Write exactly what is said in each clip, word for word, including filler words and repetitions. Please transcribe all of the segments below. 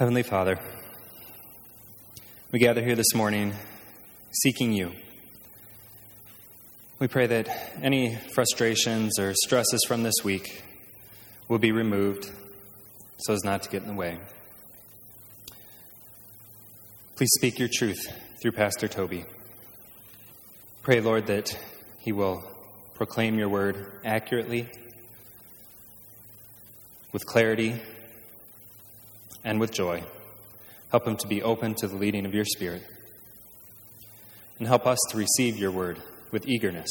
Heavenly Father, we gather here this morning seeking you. We pray that any frustrations or stresses from this week will be removed so as not to get in the way. Please speak your truth through Pastor Toby. Pray, Lord, that he will proclaim your word accurately, with clarity, and with joy. Help him to be open to the leading of your Spirit. And help us to receive your word with eagerness.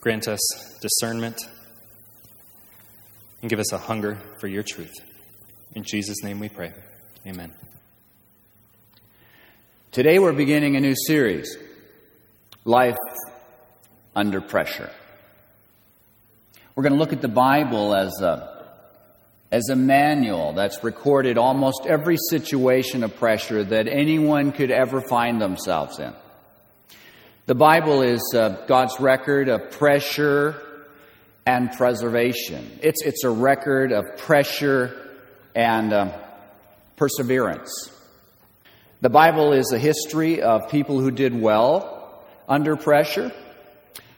Grant us discernment and give us a hunger for your truth. In Jesus' name we pray. Amen. Today we're beginning a new series, Life Under Pressure. We're going to look at the Bible as a, as a manual that's recorded almost every situation of pressure that anyone could ever find themselves in. The Bible is uh, God's record of pressure and preservation. It's it's a record of pressure and um, perseverance. The Bible is a history of people who did well under pressure,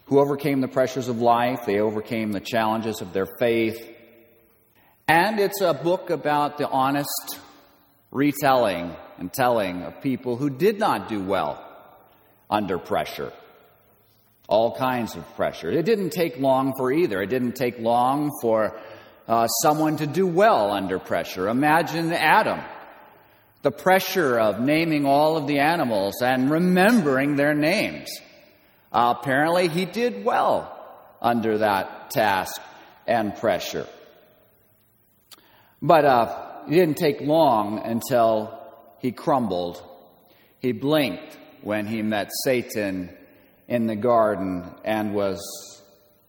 who overcame the pressures of life, they overcame the challenges of their faith. And it's a book about the honest retelling and telling of people who did not do well under pressure. All kinds of pressure. It didn't take long for either. It didn't take long for uh, someone to do well under pressure. Imagine Adam, the pressure of naming all of the animals and remembering their names. Uh, apparently, he did well under that task and pressure. But uh, it didn't take long until he crumbled. He blinked when he met Satan in the garden and was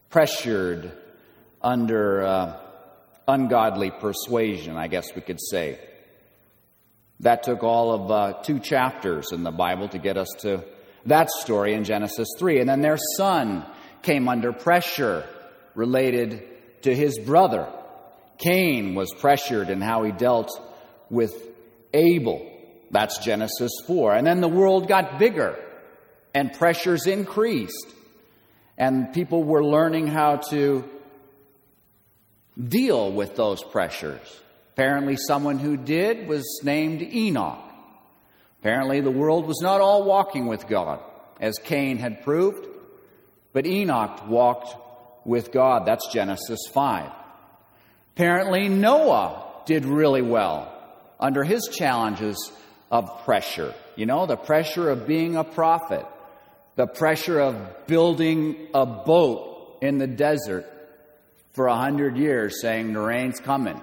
pressured under uh, ungodly persuasion, I guess we could say. That took all of uh, two chapters in the Bible to get us to that story in Genesis three. And then their son came under pressure related to his brother. Cain was pressured in how he dealt with Abel. That's Genesis four. And then the world got bigger and pressures increased. And people were learning how to deal with those pressures. Apparently someone who did was named Enoch. Apparently the world was not all walking with God, as Cain had proved, but Enoch walked with God. That's Genesis five. Apparently Noah did really well under his challenges of pressure. You know, the pressure of being a prophet, the pressure of building a boat in the desert for a hundred years saying the rain's coming.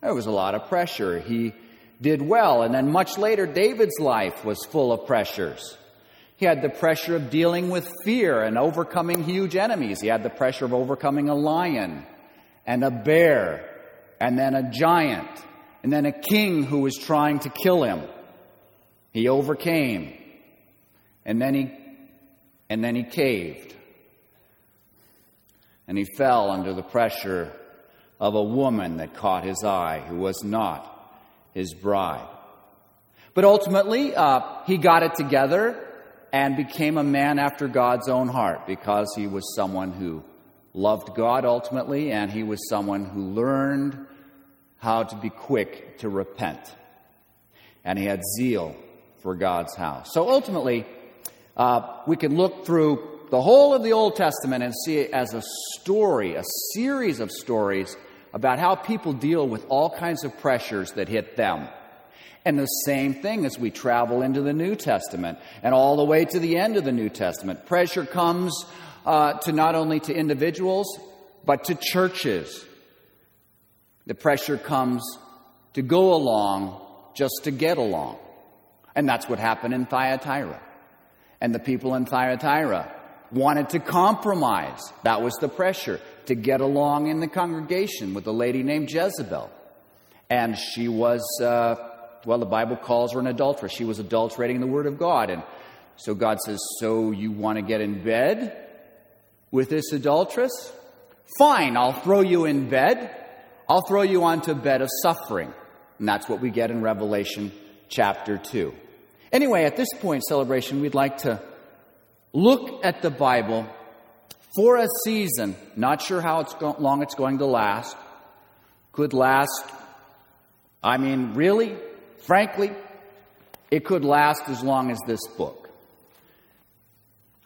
There was a lot of pressure. He did well. And then much later, David's life was full of pressures. He had the pressure of dealing with fear and overcoming huge enemies. He had the pressure of overcoming a lion and a bear and then a giant and then a king who was trying to kill him. He overcame. And then he, and then he caved. And he fell under the pressure of a woman that caught his eye who was not his bride. But ultimately, uh, he got it together and became a man after God's own heart because he was someone who loved God ultimately, and he was someone who learned how to be quick to repent. And he had zeal for God's house. So ultimately, uh, we can look through the whole of the Old Testament and see it as a story, a series of stories about how people deal with all kinds of pressures that hit them. And the same thing as we travel into the New Testament and all the way to the end of the New Testament. Pressure comes uh, to not only to individuals, but to churches. The pressure comes to go along just to get along. And that's what happened in Thyatira. And the people in Thyatira wanted to compromise. That was the pressure, to get along in the congregation with a lady named Jezebel. And she was, uh, well, the Bible calls her an adulteress. She was adulterating the word of God. And so God says, so you want to get in bed with this adulteress? Fine, I'll throw you in bed. I'll throw you onto a bed of suffering. And that's what we get in Revelation chapter two. Anyway, at this point in celebration, we'd like to look at the Bible for a season. Not sure how it's go- long it's going to last. Could last, I mean, really, frankly, it could last as long as this book.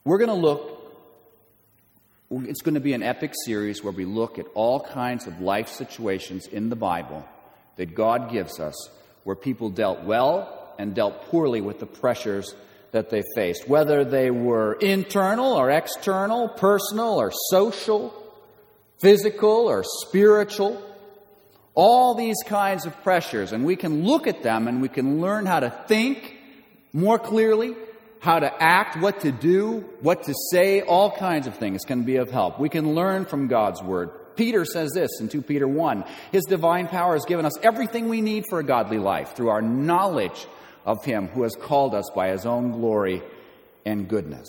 We're going to look, it's going to be an epic series where we look at all kinds of life situations in the Bible that God gives us, where people dealt well and dealt poorly with the pressures that they faced, whether they were internal or external, personal or social, physical or spiritual, all these kinds of pressures. And we can look at them and we can learn how to think more clearly, how to act, what to do, what to say, all kinds of things can be of help. We can learn from God's Word. Peter says this in Second Peter one, His divine power has given us everything we need for a godly life through our knowledge of Him who has called us by His own glory and goodness.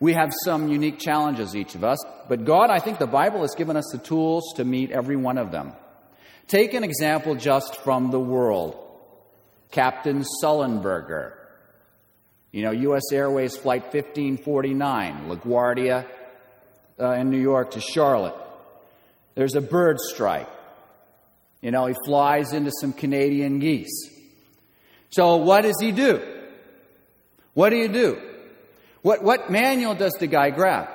We have some unique challenges, each of us, but God, I think the Bible has given us the tools to meet every one of them. Take an example just from the world. Captain Sullenberger, you know, U S Airways Flight fifteen forty-nine, LaGuardia uh, in New York to Charlotte. There's a bird strike. You know, he flies into some Canadian geese. So what does he do? What do you do? What what manual does the guy grab?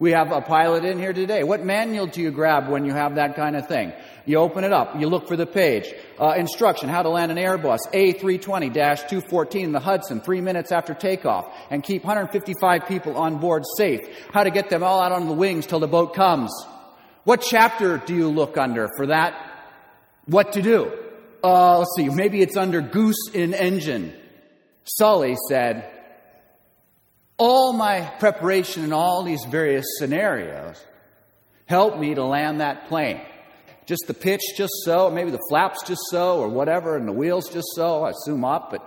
We have a pilot in here today. What manual do you grab when you have that kind of thing? You open it up. You look for the page. Uh, instruction, how to land an Airbus A three twenty dash two fourteen in the Hudson three minutes after takeoff and keep one hundred fifty-five people on board safe. How to get them all out on the wings till the boat comes. What chapter do you look under for that? What to do? Uh, let's see, maybe it's under goose in engine. Sully said, all my preparation in all these various scenarios helped me to land that plane. Just the pitch just so, maybe the flaps just so, or whatever, and the wheels just so, I assume up, but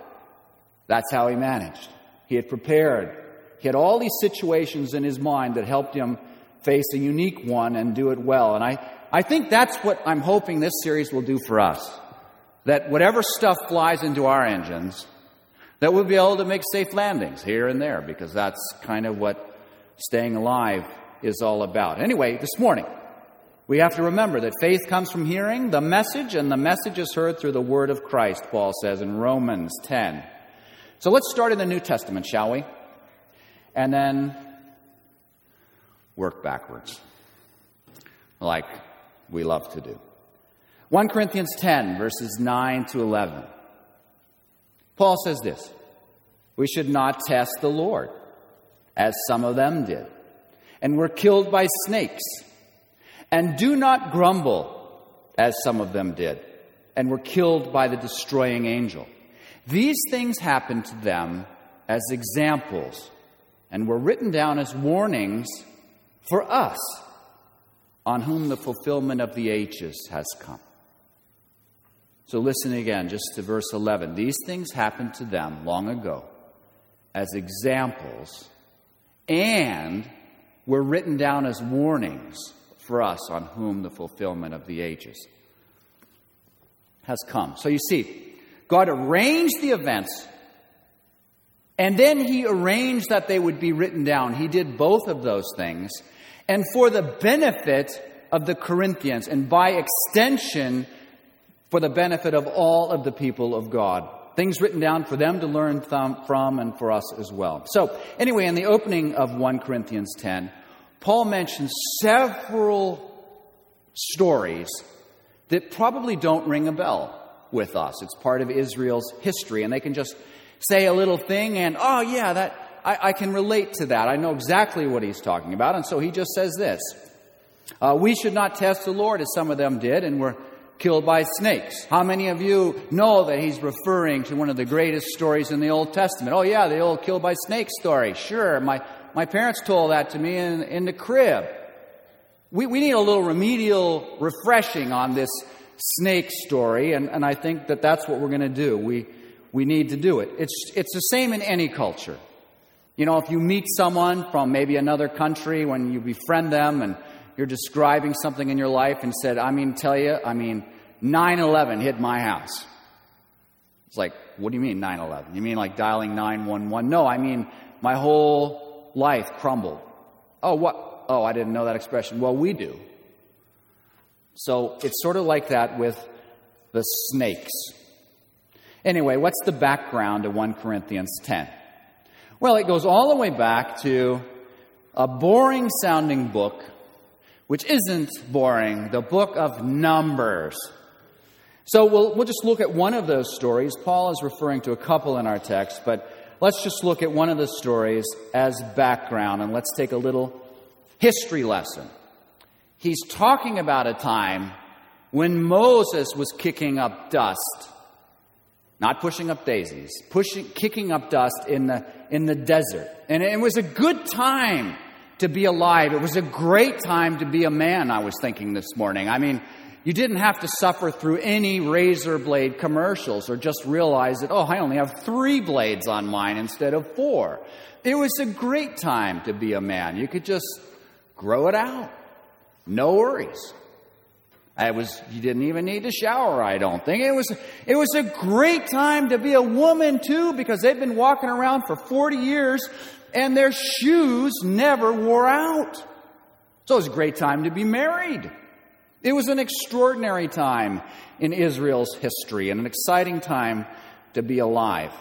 that's how he managed. He had prepared. He had all these situations in his mind that helped him face a unique one and do it well. And I, I think that's what I'm hoping this series will do for us. That whatever stuff flies into our engines, that we'll be able to make safe landings here and there, because that's kind of what staying alive is all about. Anyway, this morning, we have to remember that faith comes from hearing the message, and the message is heard through the word of Christ, Paul says in Romans ten. So let's start in the New Testament, shall we? And then work backwards, like we love to do. First Corinthians ten, verses nine to eleven. Paul says this, we should not test the Lord, as some of them did, and were killed by snakes. And do not grumble, as some of them did, and were killed by the destroying angel. These things happened to them as examples, and were written down as warnings for us, on whom the fulfillment of the ages has come. So listen again, just to verse eleven. These things happened to them long ago as examples and were written down as warnings for us on whom the fulfillment of the ages has come. So you see, God arranged the events and then He arranged that they would be written down. He did both of those things, and for the benefit of the Corinthians and by extension, for the benefit of all of the people of God. Things written down for them to learn th- from and for us as well. So, anyway, in the opening of First Corinthians ten, Paul mentions several stories that probably don't ring a bell with us. It's part of Israel's history, and they can just say a little thing and, oh yeah, that I, I can relate to that. I know exactly what he's talking about. And so he just says this, uh, we should not test the Lord as some of them did and were killed by snakes. How many of you know that he's referring to one of the greatest stories in the Old Testament? Oh yeah, the old killed by snakes story. Sure, my, my parents told that to me in, in the crib. We we need a little remedial refreshing on this snake story, and, and I think that that's what we're going to do. We we need to do it. It's it's the same in any culture. You know, if you meet someone from maybe another country, when you befriend them and you're describing something in your life and said, I mean, tell you, I mean, nine eleven hit my house. It's like, what do you mean nine eleven? You mean like dialing nine one one? No, I mean my whole life crumbled. Oh, what? Oh, I didn't know that expression. Well, we do. So it's sort of like that with the snakes. Anyway, what's the background to First Corinthians ten? Well, it goes all the way back to a boring-sounding book, which isn't boring, the book of Numbers. So we'll, we'll just look at one of those stories. Paul is referring to a couple in our text, but let's just look at one of the stories as background, and let's take a little history lesson. He's talking about a time when Moses was kicking up dust, not pushing up daisies, pushing, kicking up dust in the in the desert. And it was a good time to be alive. It was a great time to be a man, I was thinking this morning. I mean, you didn't have to suffer through any razor blade commercials or just realize that, oh, I only have three blades on mine instead of four. It was a great time to be a man. You could just grow it out. No worries. I was, you didn't even need to shower, I don't think. It was, it was a great time to be a woman, too, because they've been walking around for forty years, and their shoes never wore out. So it was a great time to be married. It was an extraordinary time in Israel's history, and an exciting time to be alive.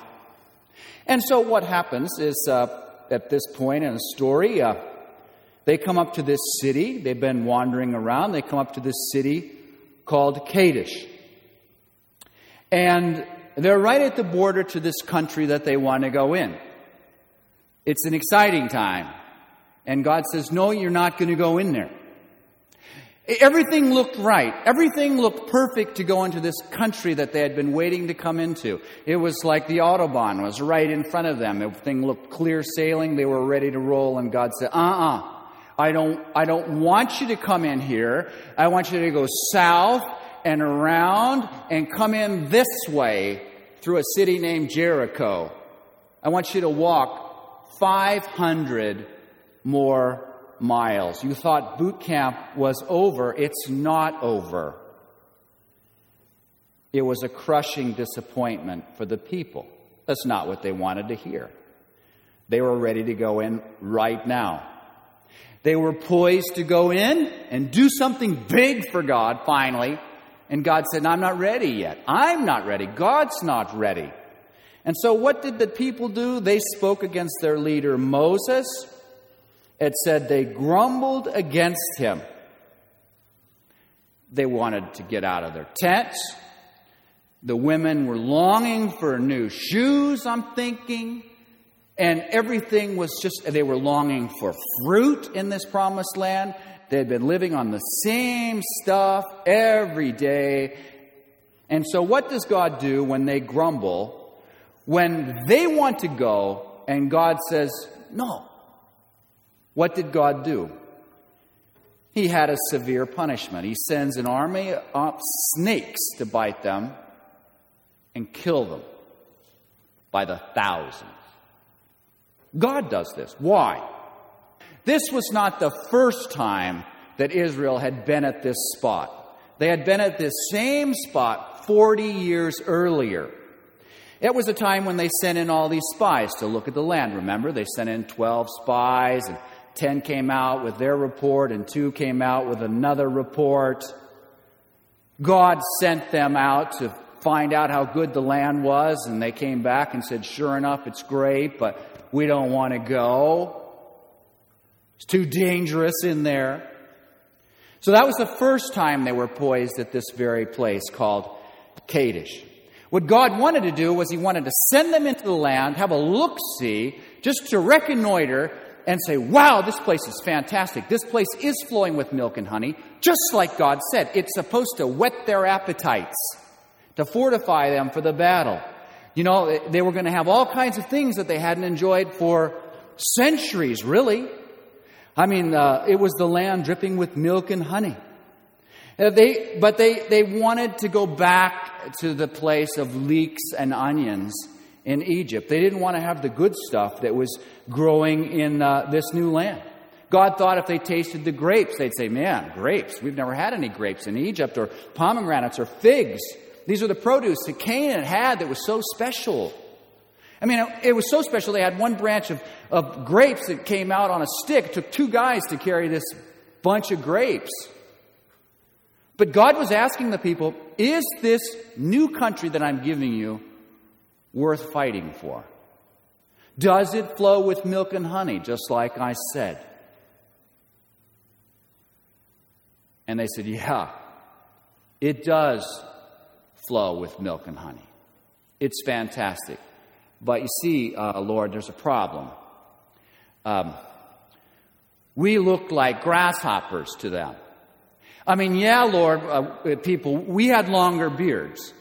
And so what happens is, uh, at this point in the story, uh, they come up to this city. They've been wandering around. They come up to this city called Kadesh. And they're right at the border to this country that they want to go in. It's an exciting time. And God says, no, you're not going to go in there. Everything looked right. Everything looked perfect to go into this country that they had been waiting to come into. It was like the Autobahn was right in front of them. Everything looked clear sailing. They were ready to roll. And God said, uh-uh. I don't, I don't want you to come in here. I want you to go south and around and come in this way through a city named Jericho. I want you to walk five hundred more miles. You thought boot camp was over. It's not over. It was a crushing disappointment for the people. That's not what they wanted to hear. They were ready to go in right now. They were poised to go in and do something big for God, finally. And God said, no, I'm not ready yet. I'm not ready. God's not ready. And so what did the people do? They spoke against their leader, Moses. It said they grumbled against him. They wanted to get out of their tents. The women were longing for new shoes, I'm thinking. And everything was just, they were longing for fruit in this promised land. They had been living on the same stuff every day. And so what does God do when they grumble? When they want to go and God says, no. What did God do? He had a severe punishment. He sends an army of snakes to bite them and kill them by the thousands. God does this. Why? This was not the first time that Israel had been at this spot. They had been at this same spot forty years earlier. It was a time when they sent in all these spies to look at the land. Remember, they sent in twelve spies, and ten came out with their report, and two came out with another report. God sent them out to find out how good the land was, and they came back and said, sure enough, it's great, but we don't want to go. It's too dangerous in there. So that was the first time they were poised at this very place called Kadesh. What God wanted to do was he wanted to send them into the land, have a look-see, just to reconnoiter and say, wow, this place is fantastic. This place is flowing with milk and honey, just like God said. It's supposed to whet their appetites, to fortify them for the battle. You know, they were going to have all kinds of things that they hadn't enjoyed for centuries, really. I mean, uh, it was the land dripping with milk and honey. They, but they, they wanted to go back to the place of leeks and onions in Egypt. They didn't want to have the good stuff that was growing in uh, this new land. God thought if they tasted the grapes, they'd say, man, grapes. We've never had any grapes in Egypt, or pomegranates or figs. These are the produce that Canaan had that was so special. I mean, it was so special they had one branch of, of grapes that came out on a stick. It took two guys to carry this bunch of grapes. But God was asking the people, is this new country that I'm giving you worth fighting for? Does it flow with milk and honey, just like I said? And they said, yeah, it does flow with milk and honey. It's fantastic. But you see, uh, Lord, there's a problem. Um, we look like grasshoppers to them. I mean, yeah, Lord, uh, people, we had longer beards,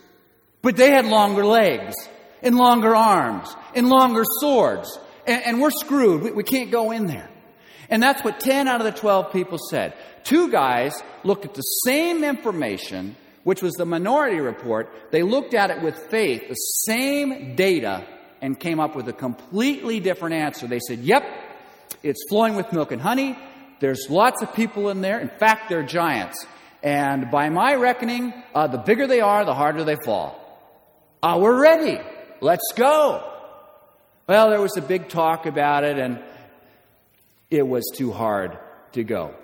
but they had longer legs and longer arms and longer swords, and, and we're screwed. We, we can't go in there. And that's what ten out of the twelve people said. Two guys looked at the same information, which was the minority report. They looked at it with faith, the same data, and came up with a completely different answer. They said, yep, it's flowing with milk and honey. There's lots of people in there. In fact, they're giants. And by my reckoning, uh, the bigger they are, the harder they fall. Ah, uh, we're ready. Let's go. Well, there was a big talk about it, and it was too hard to go.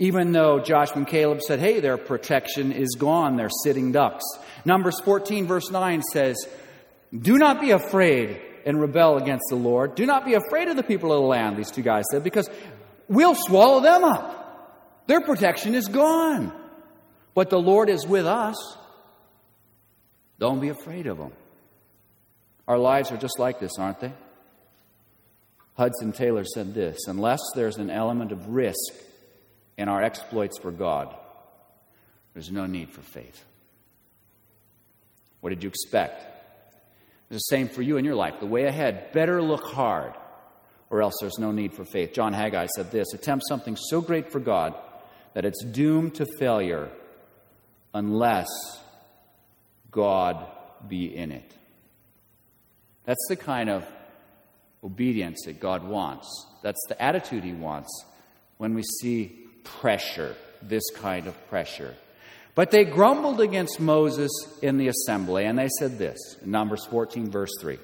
Even though Joshua and Caleb said, hey, their protection is gone. They're sitting ducks. Numbers fourteen, verse nine says, do not be afraid and rebel against the Lord. Do not be afraid of the people of the land, these two guys said, because we'll swallow them up. Their protection is gone. But the Lord is with us. Don't be afraid of them. Our lives are just like this, aren't they? Hudson Taylor said this, unless there's an element of risk in our exploits for God, there's no need for faith. What did you expect? It's the same for you in your life. The way ahead, better look hard, or else there's no need for faith. John Haggai said this, attempt something so great for God that it's doomed to failure unless God be in it. That's the kind of obedience that God wants. That's the attitude He wants when we see pressure, this kind of pressure. But they grumbled against Moses in the assembly, and they said this, in Numbers fourteen, verse three.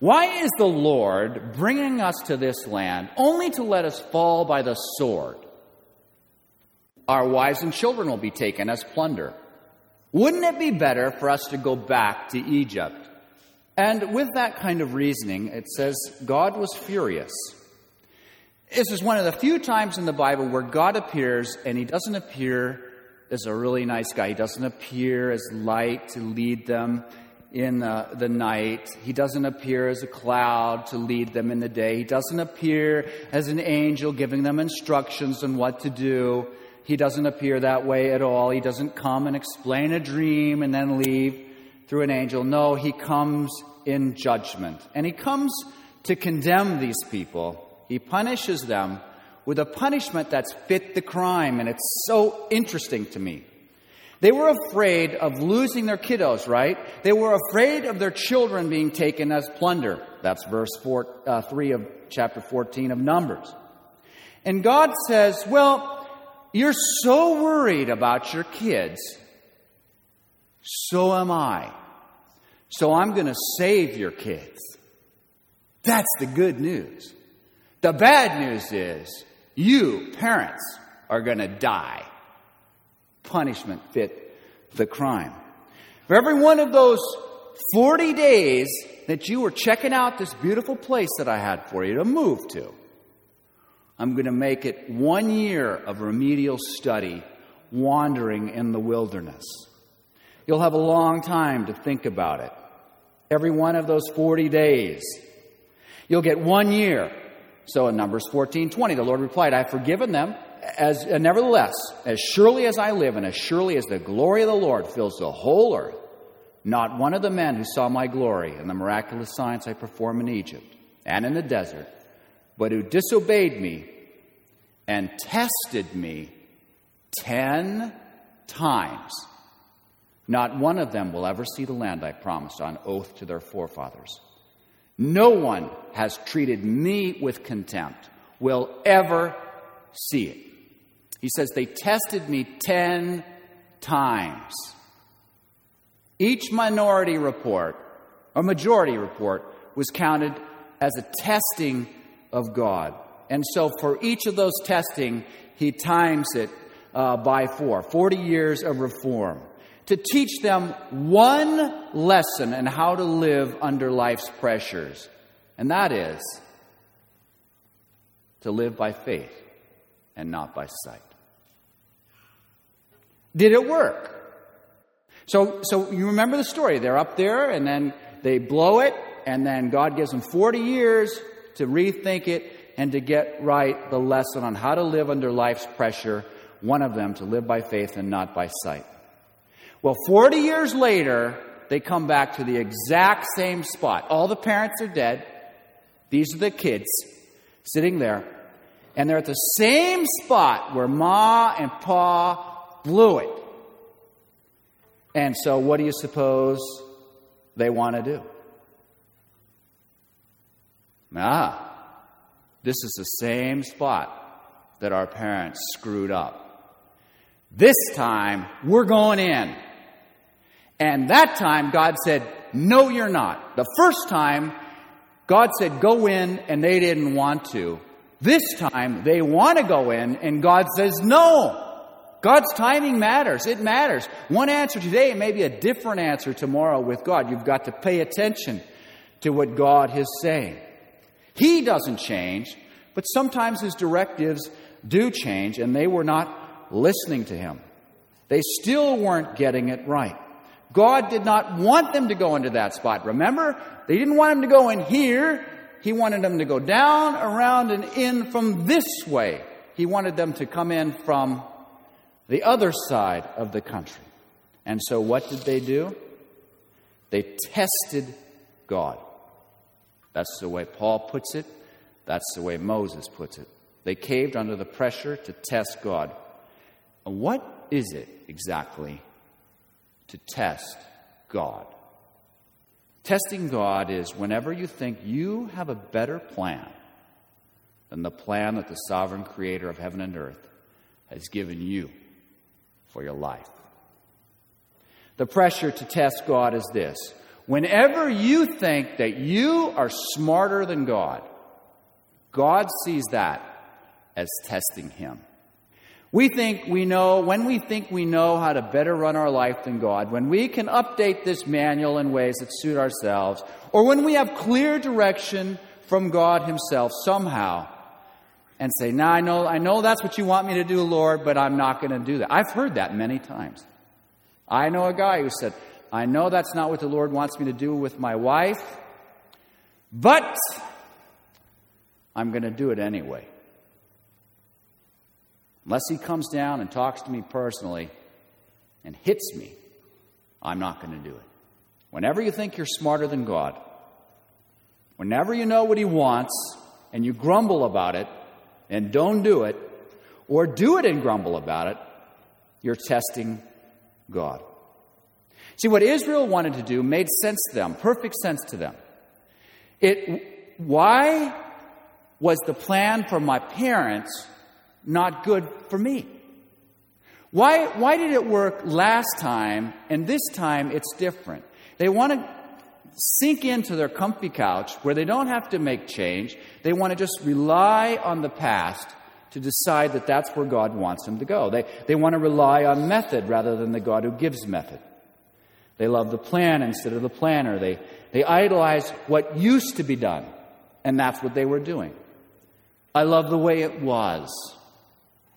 Why is the Lord bringing us to this land only to let us fall by the sword? Our wives and children will be taken as plunder. Wouldn't it be better for us to go back to Egypt? And with that kind of reasoning, it says God was furious. This is one of the few times in the Bible where God appears, and He doesn't appear as a really nice guy. He doesn't appear as light to lead them in the, the night. He doesn't appear as a cloud to lead them in the day. He doesn't appear as an angel giving them instructions on what to do. He doesn't appear that way at all. He doesn't come and explain a dream and then leave through an angel. No, He comes in judgment. And He comes to condemn these people. He punishes them with a punishment that's fit the crime. And it's so interesting to me. They were afraid of losing their kiddos, right? They were afraid of their children being taken as plunder. That's verse four, uh, three of chapter fourteen of Numbers. And God says, well, you're so worried about your kids. So am I. So I'm going to save your kids. That's the good news. The bad news is you, parents, are going to die. Punishment fit the crime. For every one of those forty days that you were checking out this beautiful place that I had for you to move to, I'm going to make it one year of remedial study, wandering in the wilderness. You'll have a long time to think about it. Every one of those forty days. You'll get one year. So in Numbers fourteen, twenty, the Lord replied, I've forgiven them, as and nevertheless, as surely as I live and as surely as the glory of the Lord fills the whole earth, not one of the men who saw my glory and the miraculous signs I perform in Egypt and in the desert, but who disobeyed me and tested me ten times. Not one of them will ever see the land I promised on oath to their forefathers. No one has treated me with contempt will ever see it. He says, they tested me ten times. Each minority report, or majority report, was counted as a testing of God. And so for each of those testing, he times it uh, by four. Forty years of reform. To teach them one lesson in how to live under life's pressures. And that is to live by faith and not by sight. Did it work? So, so you remember the story. They're up there and then they blow it. And then God gives them forty years to rethink it and to get right the lesson on how to live under life's pressure. One of them, to live by faith and not by sight. Well, forty years later, they come back to the exact same spot. All the parents are dead. These are the kids sitting there. And they're at the same spot where Ma and Pa blew it. And so what do you suppose they want to do? Ah, this is the same spot that our parents screwed up. This time, we're going in. And that time, God said, no, you're not. The first time, God said, go in, and they didn't want to. This time, they want to go in, and God says, no. God's timing matters. It matters. One answer today may be a different answer tomorrow with God. You've got to pay attention to what God is saying. He doesn't change, but sometimes his directives do change, and they were not listening to him. They still weren't getting it right. God did not want them to go into that spot. Remember, they didn't want him to go in here. He wanted them to go down, around, and in from this way. He wanted them to come in from the other side of the country. And so what did they do? They tested God. That's the way Paul puts it. That's the way Moses puts it. They caved under the pressure to test God. What is it exactly to test God? Testing God is whenever you think you have a better plan than the plan that the sovereign creator of heaven and earth has given you for your life. The pressure to test God is this. Whenever you think that you are smarter than God, God sees that as testing him. We think we know, when we think we know how to better run our life than God, when we can update this manual in ways that suit ourselves, or when we have clear direction from God himself somehow, and say, "Now, I know, I know that's what you want me to do, Lord, but I'm not going to do that." I've heard that many times. I know a guy who said, "I know that's not what the Lord wants me to do with my wife, but I'm going to do it anyway. Unless he comes down and talks to me personally and hits me, I'm not going to do it." Whenever you think you're smarter than God, whenever you know what he wants and you grumble about it and don't do it, or do it and grumble about it, you're testing God. See, what Israel wanted to do made sense to them, perfect sense to them. It, why was the plan for my parents not good for me? Why, why did it work last time, and this time it's different? They want to sink into their comfy couch where they don't have to make change. They want to just rely on the past to decide that that's where God wants them to go. They, they want to rely on method rather than the God who gives method. They love the plan instead of the planner. They they idolize what used to be done, and that's what they were doing. I love the way it was.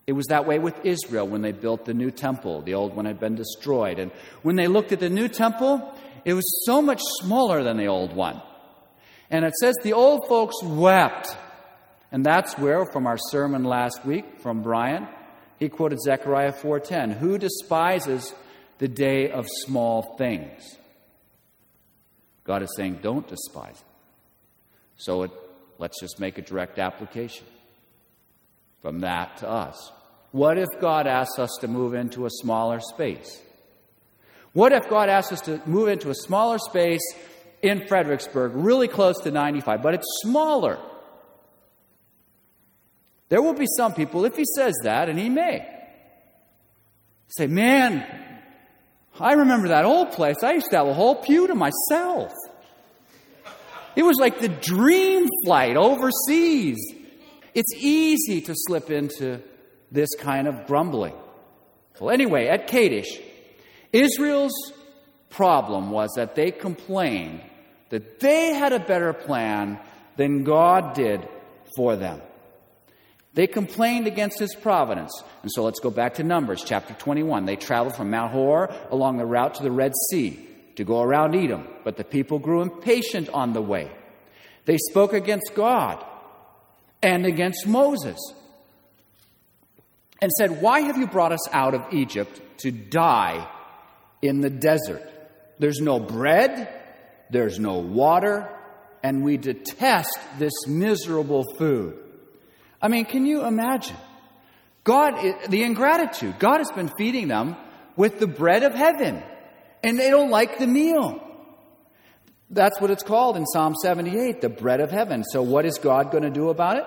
It was that way with Israel when they built the new temple. The old one had been destroyed. And when they looked at the new temple, it was so much smaller than the old one. And it says the old folks wept. And that's where, from our sermon last week from Brian, he quoted Zechariah four ten, "Who despises the day of small things?" God is saying, don't despise it. So it, let's just make a direct application from that to us. What if God asks us to move into a smaller space? What if God asks us to move into a smaller space in Fredericksburg, really close to ninety-five, but it's smaller? There will be some people, if he says that, and he may, say, man, I remember that old place. I used to have a whole pew to myself. It was like the dream flight overseas. It's easy to slip into this kind of grumbling. Well, anyway, at Kadesh, Israel's problem was that they complained that they had a better plan than God did for them. They complained against his providence. And so let's go back to Numbers chapter twenty-one. They traveled from Mount Hor along the route to the Red Sea to go around Edom, but the people grew impatient on the way. They spoke against God and against Moses and said, "Why have you brought us out of Egypt to die in the desert? There's no bread, there's no water, and we detest this miserable food." I mean, can you imagine? God, the ingratitude. God has been feeding them with the bread of heaven, and they don't like the meal. That's what it's called in Psalm seventy-eight, the bread of heaven. So what is God going to do about it?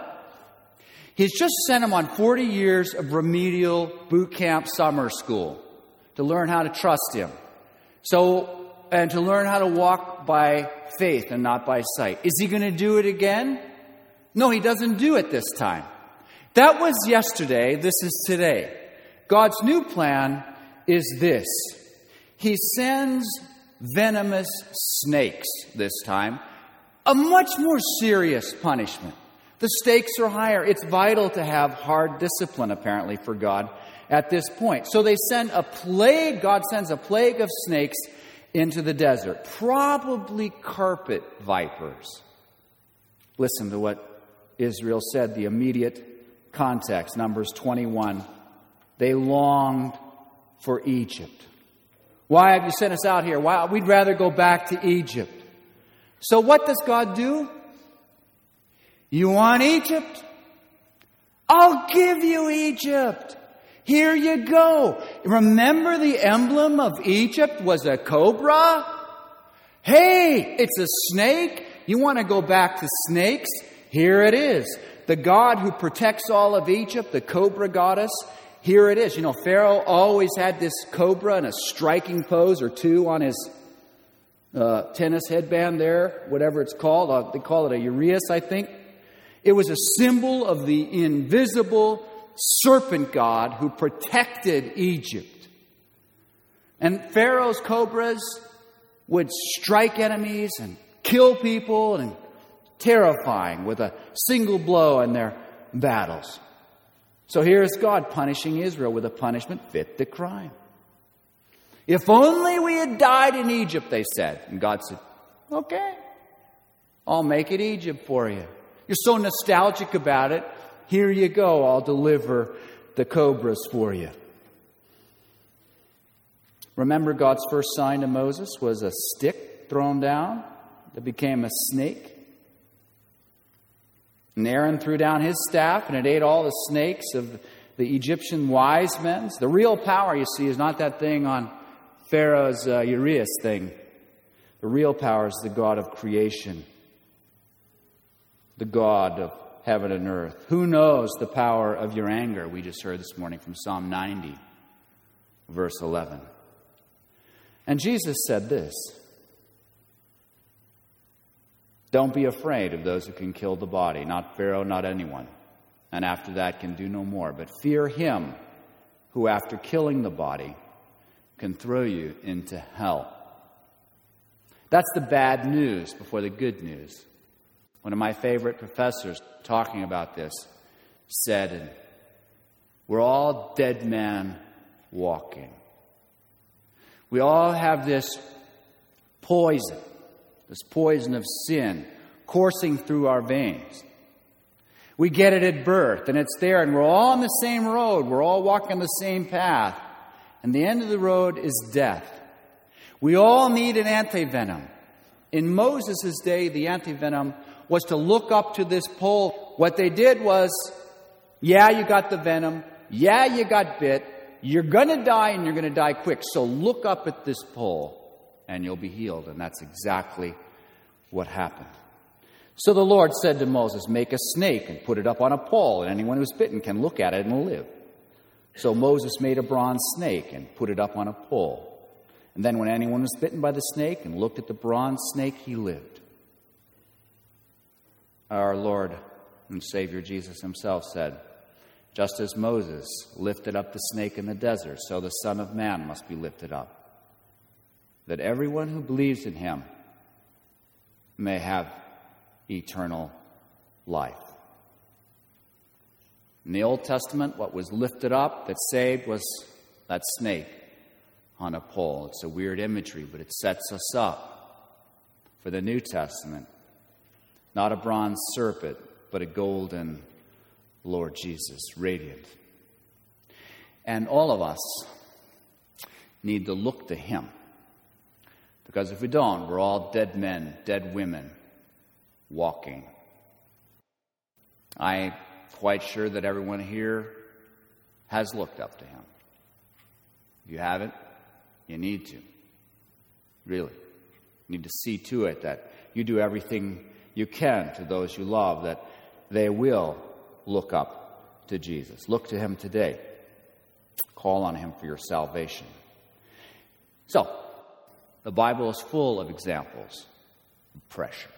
He's just sent them on forty years of remedial boot camp summer school to learn how to trust him. So, and to learn how to walk by faith and not by sight. Is he going to do it again? No, he doesn't do it this time. That was yesterday. This is today. God's new plan is this. He sends venomous snakes this time, a much more serious punishment. The stakes are higher. It's vital to have hard discipline, apparently, for God at this point. So they send a plague. God sends a plague of snakes into the desert, probably carpet vipers. Listen to what Israel said, the immediate context, Numbers twenty-one. They longed for Egypt. Why have you sent us out here? Why, we'd rather go back to Egypt. So what does God do? You want Egypt? I'll give you Egypt. Here you go. Remember the emblem of Egypt was a cobra? Hey, it's a snake. You want to go back to snakes? Here it is. The god who protects all of Egypt, the cobra goddess, here it is. You know, Pharaoh always had this cobra in a striking pose or two on his uh, tennis headband there, whatever it's called. Uh, they call it a Uraeus, I think. It was a symbol of the invisible serpent god who protected Egypt. And Pharaoh's cobras would strike enemies and kill people, and terrifying with a single blow in their battles. So here is God punishing Israel with a punishment fit the crime. If only we had died in Egypt, they said. And God said, okay, I'll make it Egypt for you. You're so nostalgic about it. Here you go. I'll deliver the cobras for you. Remember God's first sign to Moses was a stick thrown down that became a snake. And Aaron threw down his staff, and it ate all the snakes of the Egyptian wise men. The real power, you see, is not that thing on Pharaoh's uh, Uraeus thing. The real power is the God of creation, the God of heaven and earth. Who knows the power of your anger? We just heard this morning from Psalm ninety, verse eleven. And Jesus said this, don't be afraid of those who can kill the body, not Pharaoh, not anyone, and after that can do no more. But fear him who, after killing the body, can throw you into hell. That's the bad news before the good news. One of my favorite professors talking about this said, we're all dead men walking. We all have this poison. This poison of sin coursing through our veins. We get it at birth, and it's there, and we're all on the same road. We're all walking the same path. And the end of the road is death. We all need an antivenom. In Moses' day, the antivenom was to look up to this pole. What they did was, yeah, you got the venom. Yeah, you got bit. You're going to die, and you're going to die quick. So look up at this pole, and you'll be healed. And that's exactly what happened. So the Lord said to Moses, make a snake and put it up on a pole, and anyone who's bitten can look at it and will live. So Moses made a bronze snake and put it up on a pole. And then when anyone was bitten by the snake and looked at the bronze snake, he lived. Our Lord and Savior Jesus himself said, just as Moses lifted up the snake in the desert, so the Son of Man must be lifted up, that everyone who believes in him may have eternal life. In the Old Testament, what was lifted up that saved was that snake on a pole. It's a weird imagery, but it sets us up for the New Testament. Not a bronze serpent, but a golden Lord Jesus, radiant. And all of us need to look to him. Because if we don't, we're all dead men, dead women, walking. I'm quite sure that everyone here has looked up to him. If you haven't, you need to. Really. You need to see to it that you do everything you can to those you love, that they will look up to Jesus. Look to him today. Call on him for your salvation. So, the Bible is full of examples of pressure.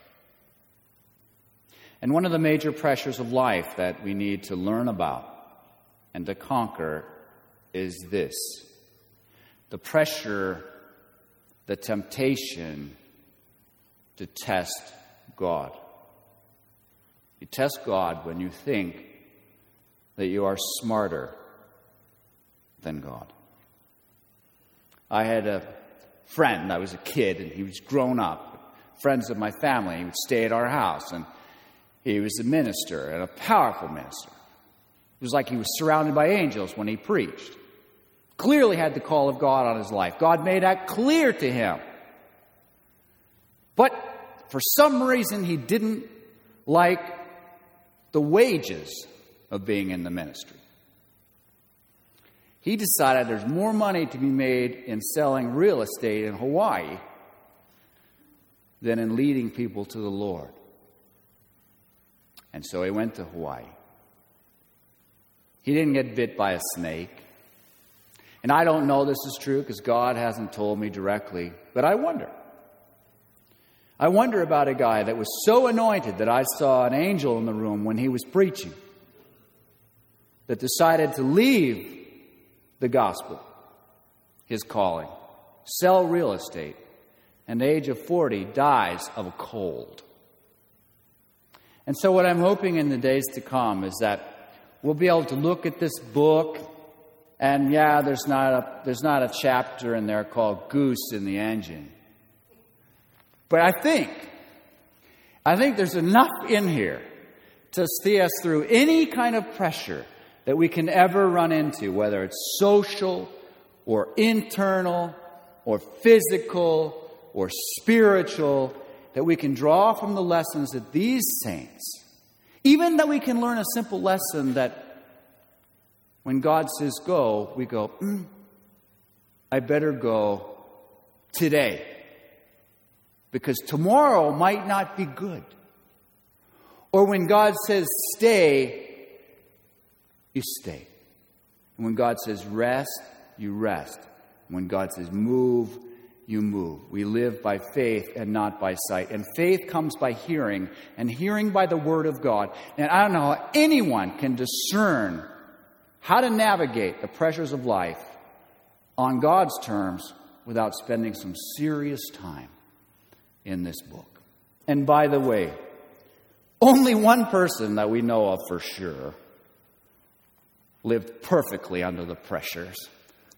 And one of the major pressures of life that we need to learn about and to conquer is this: the pressure, the temptation to test God. You test God when you think that you are smarter than God. I had a friend, I was a kid, and he was grown up, friends of my family, he would stay at our house, and he was a minister, and a powerful minister. It was like he was surrounded by angels when he preached. Clearly had the call of God on his life. God made that clear to him. But for some reason, he didn't like the wages of being in the ministry. He decided there's more money to be made in selling real estate in Hawaii than in leading people to the Lord. And so he went to Hawaii. He didn't get bit by a snake. And I don't know this is true because God hasn't told me directly, but I wonder. I wonder about a guy that was so anointed that I saw an angel in the room when he was preaching, that decided to leave the gospel, his calling, sell real estate, and at the age of forty dies of a cold. And so what I'm hoping in the days to come is that we'll be able to look at this book, and yeah, there's not a, there's not a chapter in there called Goose in the Engine. But I think, I think there's enough in here to see us through any kind of pressure that we can ever run into, whether it's social or internal or physical or spiritual, that we can draw from the lessons that these saints, even that we can learn a simple lesson that when God says go, we go, mm, I better go today, because tomorrow might not be good. Or when God says stay, you stay. And when God says rest, you rest. And when God says move, you move. We live by faith and not by sight. And faith comes by hearing, and hearing by the word of God. And I don't know how anyone can discern how to navigate the pressures of life on God's terms without spending some serious time in this book. And by the way, only one person that we know of for sure lived perfectly under the pressures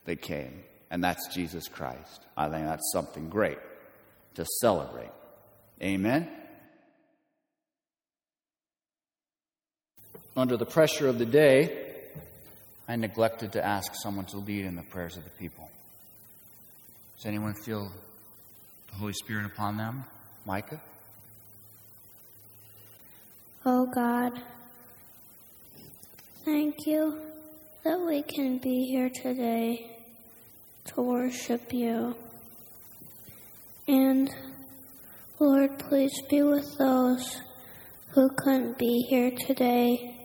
that came. And that's Jesus Christ. I think that's something great to celebrate. Amen? Under the pressure of the day, I neglected to ask someone to lead in the prayers of the people. Does anyone feel the Holy Spirit upon them? Micah? Oh God, thank you that we can be here today to worship you. And Lord, please be with those who couldn't be here today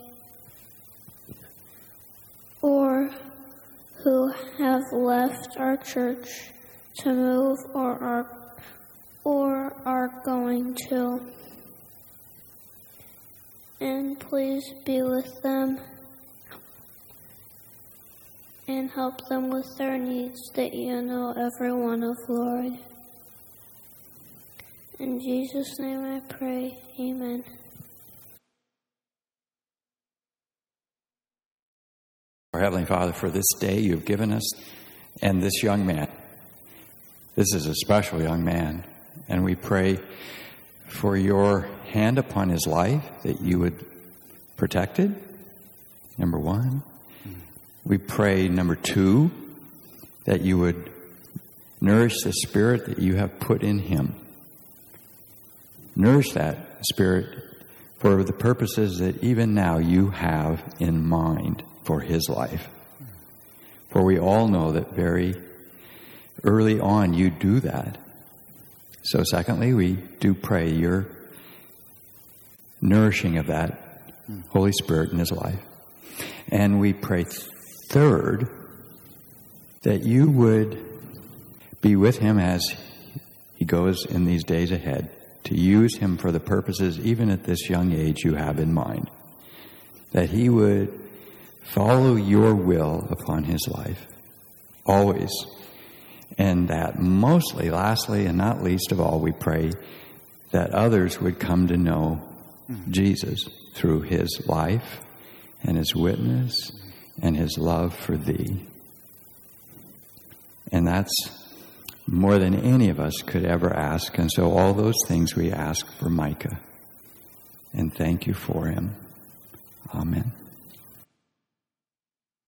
or who have left our church to move or are or are going to. And please be with them and help them with their needs that you know every one of, Lord. In Jesus' name I pray, amen. Our Heavenly Father, for this day you've given us and this young man. This is a special young man, and we pray for your hand upon his life that you would protect it, number one. We pray, number two, that you would nourish the spirit that you have put in him. Nourish that spirit for the purposes that even now you have in mind for his life. For we all know that very early on you do that. So secondly, we do pray your nourishing of that Holy Spirit in his life. And we pray third, that you would be with him as he goes in these days ahead, to use him for the purposes, even at this young age, you have in mind. That he would follow your will upon his life, always. And that mostly, lastly, and not least of all, we pray that others would come to know Jesus through his life and his witness and his love for thee. And that's more than any of us could ever ask. And so all those things we ask for Micah. And thank you for him. Amen.